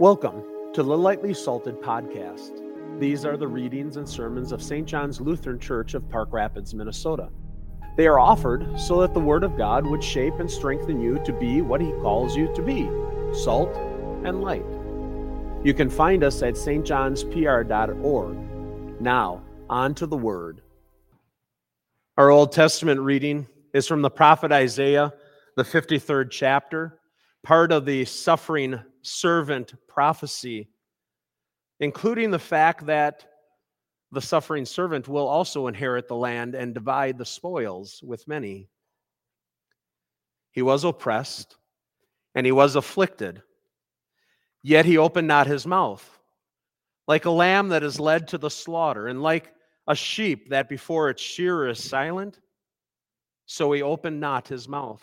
Welcome to the Lightly Salted Podcast. These are the readings and sermons of St. John's Lutheran Church of Park Rapids, Minnesota. They are offered so that the Word of God would shape and strengthen you to be what He calls you to be, salt and light. You can find us at stjohnspr.org. Now, on to the Word. Our Old Testament reading is from the prophet Isaiah, the 53rd chapter, part of the suffering servant prophecy, including the fact that the suffering servant will also inherit the land and divide the spoils with many. He was oppressed and he was afflicted, yet he opened not his mouth. Like a lamb that is led to the slaughter, and like a sheep that before its shearer is silent, so he opened not his mouth.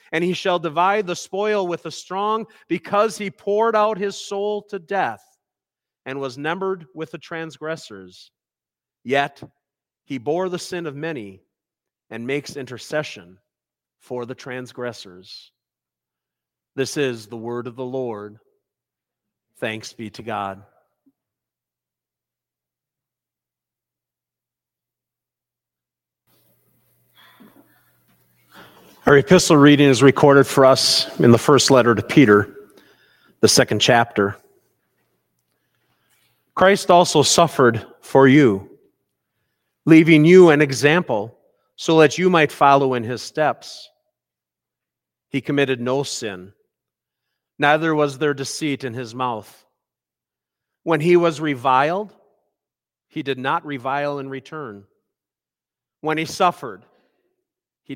and he shall divide the spoil with the strong, because he poured out his soul to death and was numbered with the transgressors. Yet he bore the sin of many and makes intercession for the transgressors. This is the word of the Lord. Thanks be to God. Our epistle reading is recorded for us in the first letter to Peter, the second chapter. Christ also suffered for you, leaving you an example so that you might follow in his steps. He committed no sin, neither was there deceit in his mouth. When he was reviled, he did not revile in return. When he suffered, he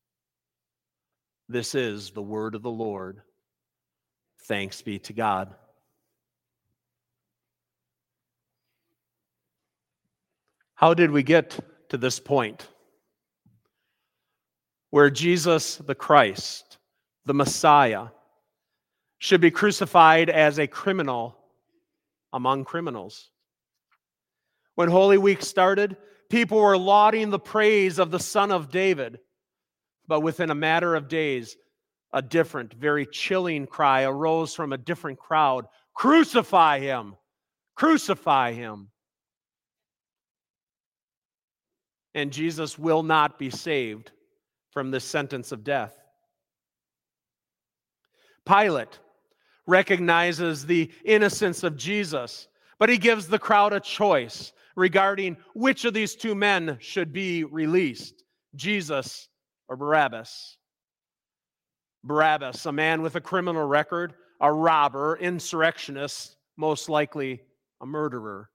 This is the word of the Lord. Thanks be to God. How did we get to this point where Jesus the Christ, the Messiah, should be crucified as a criminal among criminals? When Holy Week started, people were lauding the praise of the Son of David. But within a matter of days, a different, very chilling cry arose from a different crowd. Crucify him! Crucify him! And Jesus will not be saved from this sentence of death. Pilate recognizes the innocence of Jesus, but he gives the crowd a choice regarding which of these two men should be released, Jesus or Barabbas. Barabbas, a man with a criminal record, a robber, insurrectionist, most likely a murderer.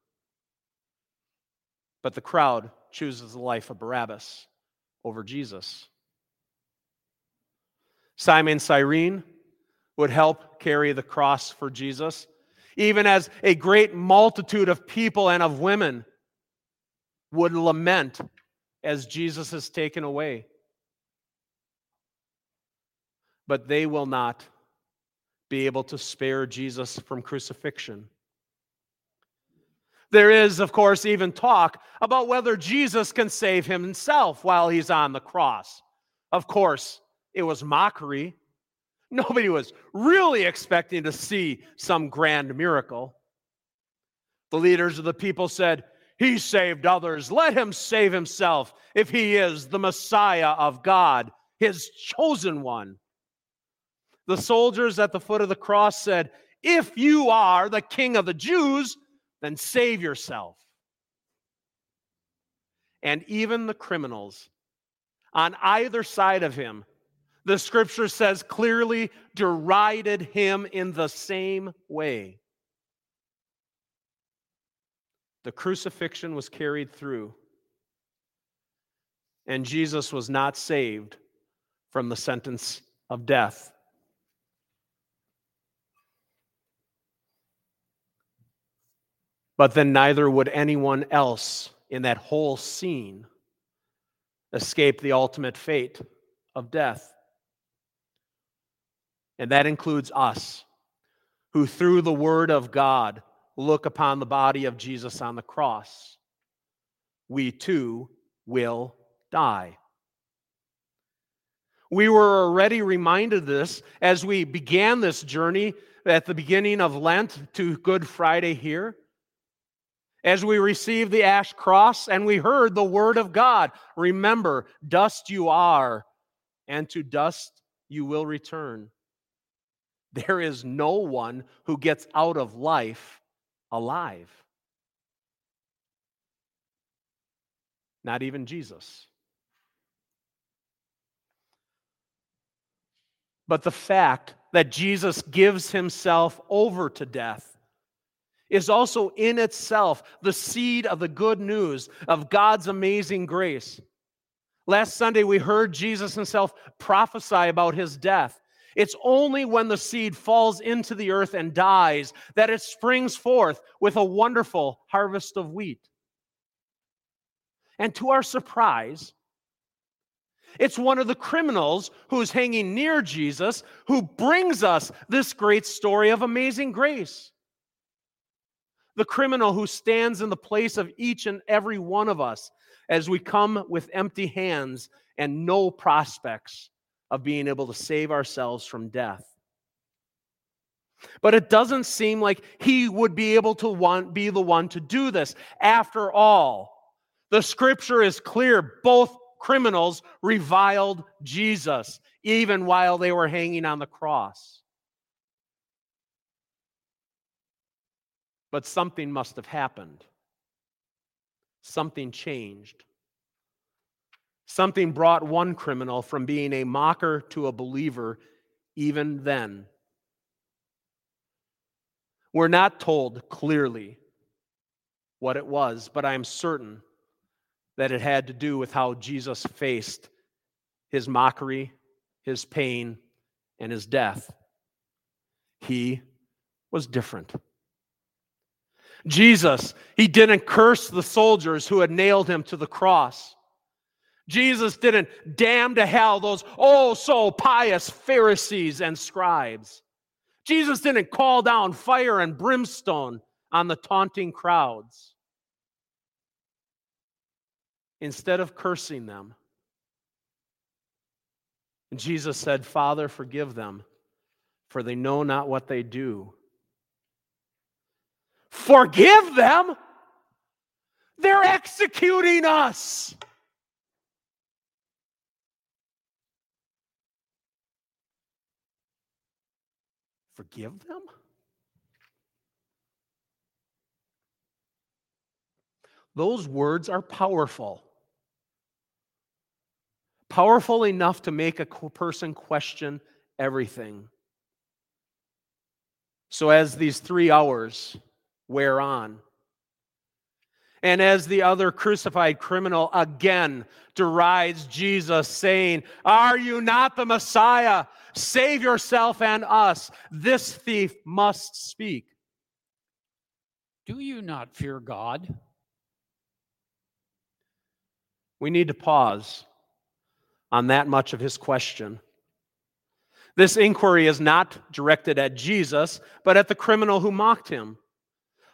But the crowd chooses the life of Barabbas over Jesus. Simon Cyrene would help carry the cross for Jesus, even as a great multitude of people and of women would lament as Jesus is taken away. But they will not be able to spare Jesus from crucifixion. There is, of course, even talk about whether Jesus can save himself while he's on the cross. Of course, it was mockery. Nobody was really expecting to see some grand miracle. The leaders of the people said, "He saved others. Let him save himself if he is the Messiah of God, his chosen one." The soldiers at the foot of the cross said, "If you are the King of the Jews, then save yourself." And even the criminals on either side of him, the scripture says clearly, derided him in the same way. The crucifixion was carried through, and Jesus was not saved from the sentence of death. But then neither would anyone else in that whole scene escape the ultimate fate of death. And that includes us, who through the word of God look upon the body of Jesus on the cross. We too will die. We were already reminded of this as we began this journey at the beginning of Lent to Good Friday here, as we received the ash cross and we heard the word of God. Remember, dust you are, and to dust you will return. There is no one who gets out of life alive. Not even Jesus. But the fact that Jesus gives himself over to death is also in itself the seed of the good news of God's amazing grace. Last Sunday, we heard Jesus himself prophesy about his death. It's only when the seed falls into the earth and dies that it springs forth with a wonderful harvest of wheat. And to our surprise, it's one of the criminals who's hanging near Jesus who brings us this great story of amazing grace. The criminal who stands in the place of each and every one of us as we come with empty hands and no prospects of being able to save ourselves from death. But it doesn't seem like he would be able to be the one to do this. After all, the scripture is clear. Both criminals reviled Jesus, even while they were hanging on the cross. But something must have happened. Something changed. Something brought one criminal from being a mocker to a believer even then. We're not told clearly what it was, but I am certain that it had to do with how Jesus faced his mockery, his pain, and his death. He was different. Jesus, he didn't curse the soldiers who had nailed him to the cross. Jesus didn't damn to hell those so pious Pharisees and scribes. Jesus didn't call down fire and brimstone on the taunting crowds. Instead of cursing them, Jesus said, "Father, forgive them, for they know not what they do." Forgive them? They're executing us. Forgive them? Those words are powerful. Powerful enough to make a person question everything. So as these 3 hours wear on, and as the other crucified criminal again derides Jesus, saying, "Are you not the Messiah? Save yourself and us," this thief must speak. "Do you not fear God?" We need to pause on that much of his question. This inquiry is not directed at Jesus, but at the criminal who mocked him.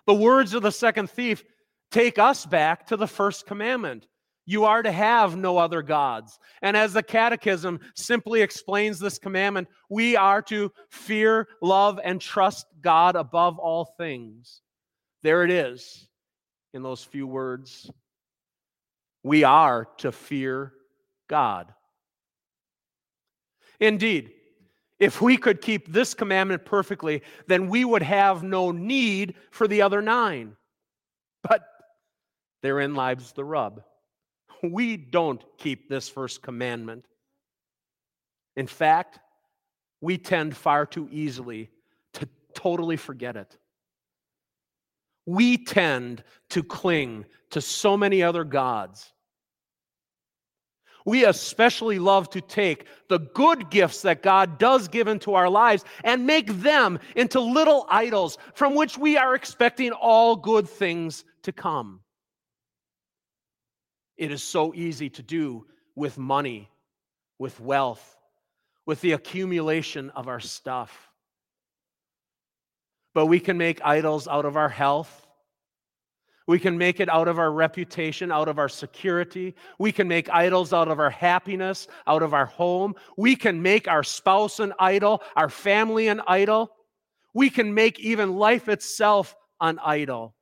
The words of the second thief take us back to the first commandment. You are to have no other gods. And as the Catechism simply explains this commandment, we are to fear, love, and trust God above all things. There it is in those few words. We are to fear God. Indeed, if we could keep this commandment perfectly, then we would have no need for the other nine. But therein lies the rub. We don't keep this first commandment. In fact, we tend far too easily to totally forget it. We tend to cling to so many other gods. We especially love to take the good gifts that God does give into our lives and make them into little idols from which we are expecting all good things to come. It is so easy to do with money, with wealth, with the accumulation of our stuff. But we can make idols out of our health. We can make it out of our reputation, out of our security. We can make idols out of our happiness, out of our home. We can make our spouse an idol, our family an idol. We can make even life itself an idol.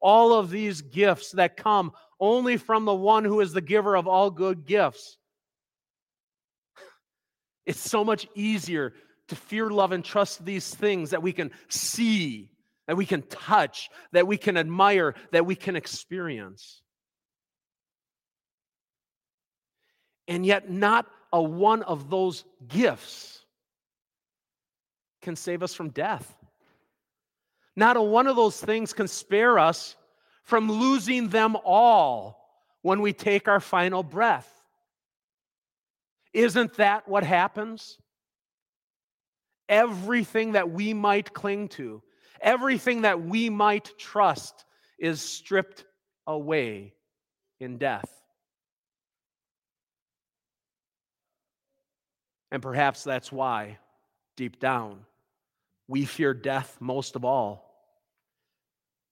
All of these gifts that come only from the one who is the giver of all good gifts. It's so much easier to fear, love, and trust these things that we can see, that we can touch, that we can admire, that we can experience. And yet not a one of those gifts can save us from death. Not a one of those things can spare us from losing them all when we take our final breath. Isn't that what happens? Everything that we might cling to, everything that we might trust is stripped away in death. And perhaps that's why, deep down, we fear death most of all,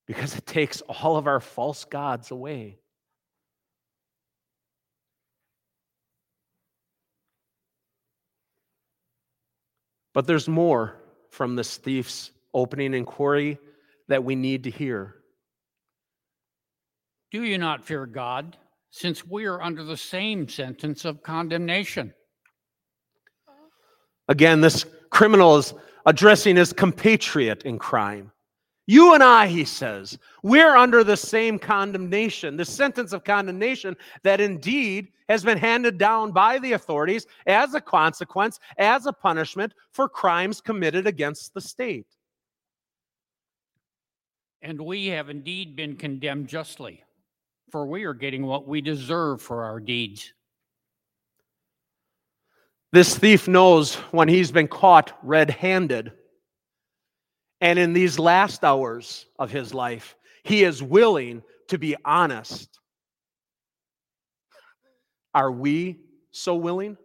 because it takes all of our false gods away. But there's more from this thief's opening inquiry that we need to hear. Do you not fear God, since we are under the same sentence of condemnation? Again, this criminal is addressing his compatriot in crime. You and I, he says, we're under the same condemnation, the sentence of condemnation that indeed has been handed down by the authorities as a consequence, as a punishment for crimes committed against the state. And we have indeed been condemned justly, for we are getting what we deserve for our deeds. This thief knows when he's been caught red-handed. And in these last hours of his life, he is willing to be honest. Are we so willing?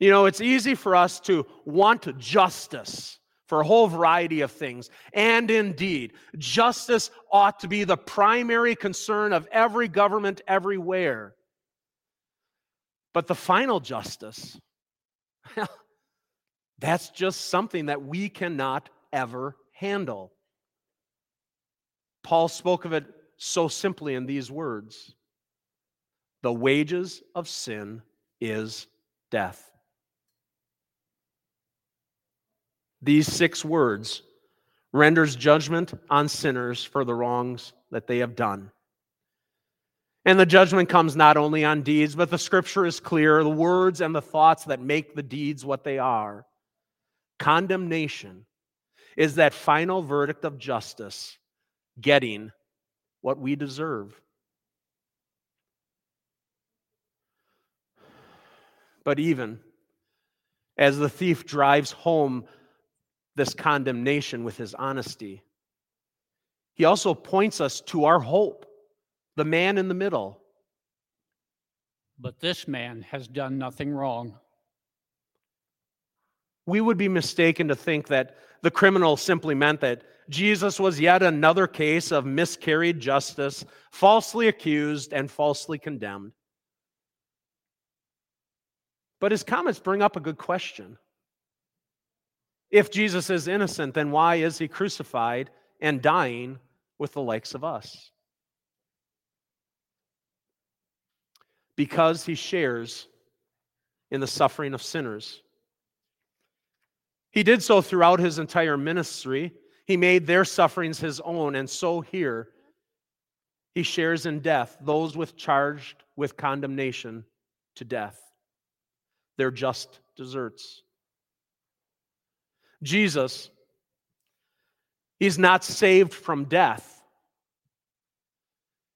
You know, it's easy for us to want justice for a whole variety of things. And indeed, justice ought to be the primary concern of every government everywhere. But the final justice, that's just something that we cannot ever handle. Paul spoke of it so simply in these words: the wages of sin is death. These 6 words renders judgment on sinners for the wrongs that they have done. And the judgment comes not only on deeds, but the scripture is clear, the words and the thoughts that make the deeds what they are. Condemnation is that final verdict of justice, getting what we deserve. But even as the thief drives home this condemnation with his honesty, he also points us to our hope, the man in the middle. But this man has done nothing wrong. We would be mistaken to think that the criminal simply meant that Jesus was yet another case of miscarried justice, falsely accused and falsely condemned. But his comments bring up a good question. If Jesus is innocent, then why is he crucified and dying with the likes of us? Because he shares in the suffering of sinners. He did so throughout his entire ministry. He made their sufferings his own, and so here he shares in death those charged with condemnation to death, their just deserts. Jesus, he's not saved from death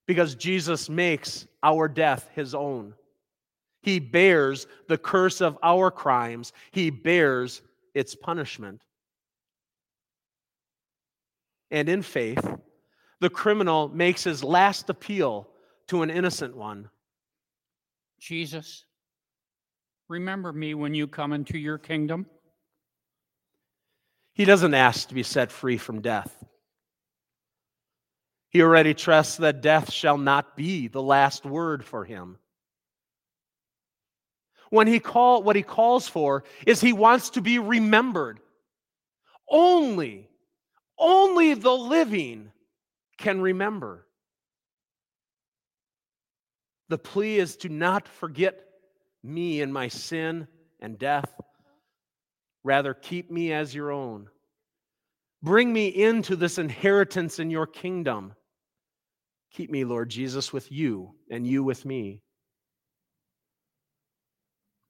because Jesus makes our death his own. He bears the curse of our crimes. He bears its punishment. And in faith, the criminal makes his last appeal to an innocent one. Jesus, remember me when you come into your kingdom. He doesn't ask to be set free from death. He already trusts that death shall not be the last word for him. When what he calls for is he wants to be remembered. Only the living can remember. The plea is to not forget me and my sin and death. Rather, keep me as your own. Bring me into this inheritance in your kingdom. Keep me, Lord Jesus, with you and you with me.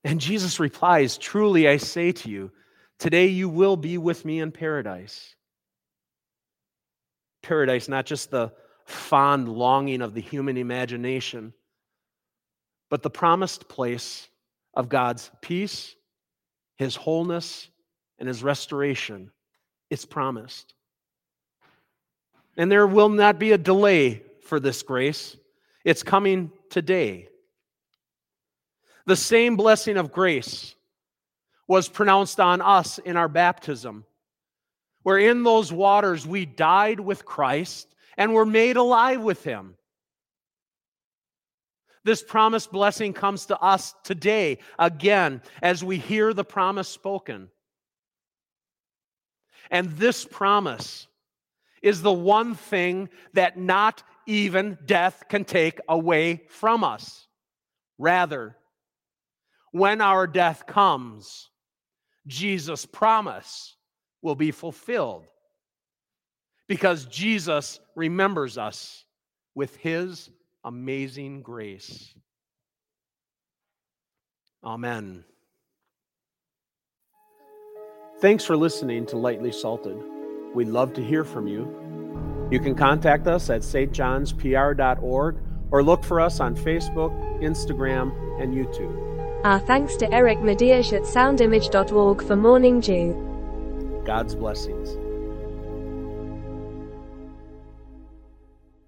And Jesus replies, truly I say to you, today you will be with me in paradise. Paradise, not just the fond longing of the human imagination, but the promised place of God's peace, his wholeness, and his restoration. It's promised. And there will not be a delay for this grace. It's coming today. The same blessing of grace was pronounced on us in our baptism, where in those waters we died with Christ and were made alive with him. This promised blessing comes to us today, again, as we hear the promise spoken. And this promise is the one thing that not even death can take away from us. Rather, when our death comes, Jesus' promise will be fulfilled because Jesus remembers us with his amazing grace. Amen. Thanks for listening to Lightly Salted. We'd love to hear from you. You can contact us at stjohnspr.org or look for us on Facebook, Instagram, and YouTube. Our thanks to Eric Medias at soundimage.org for Morning Dew. God's blessings.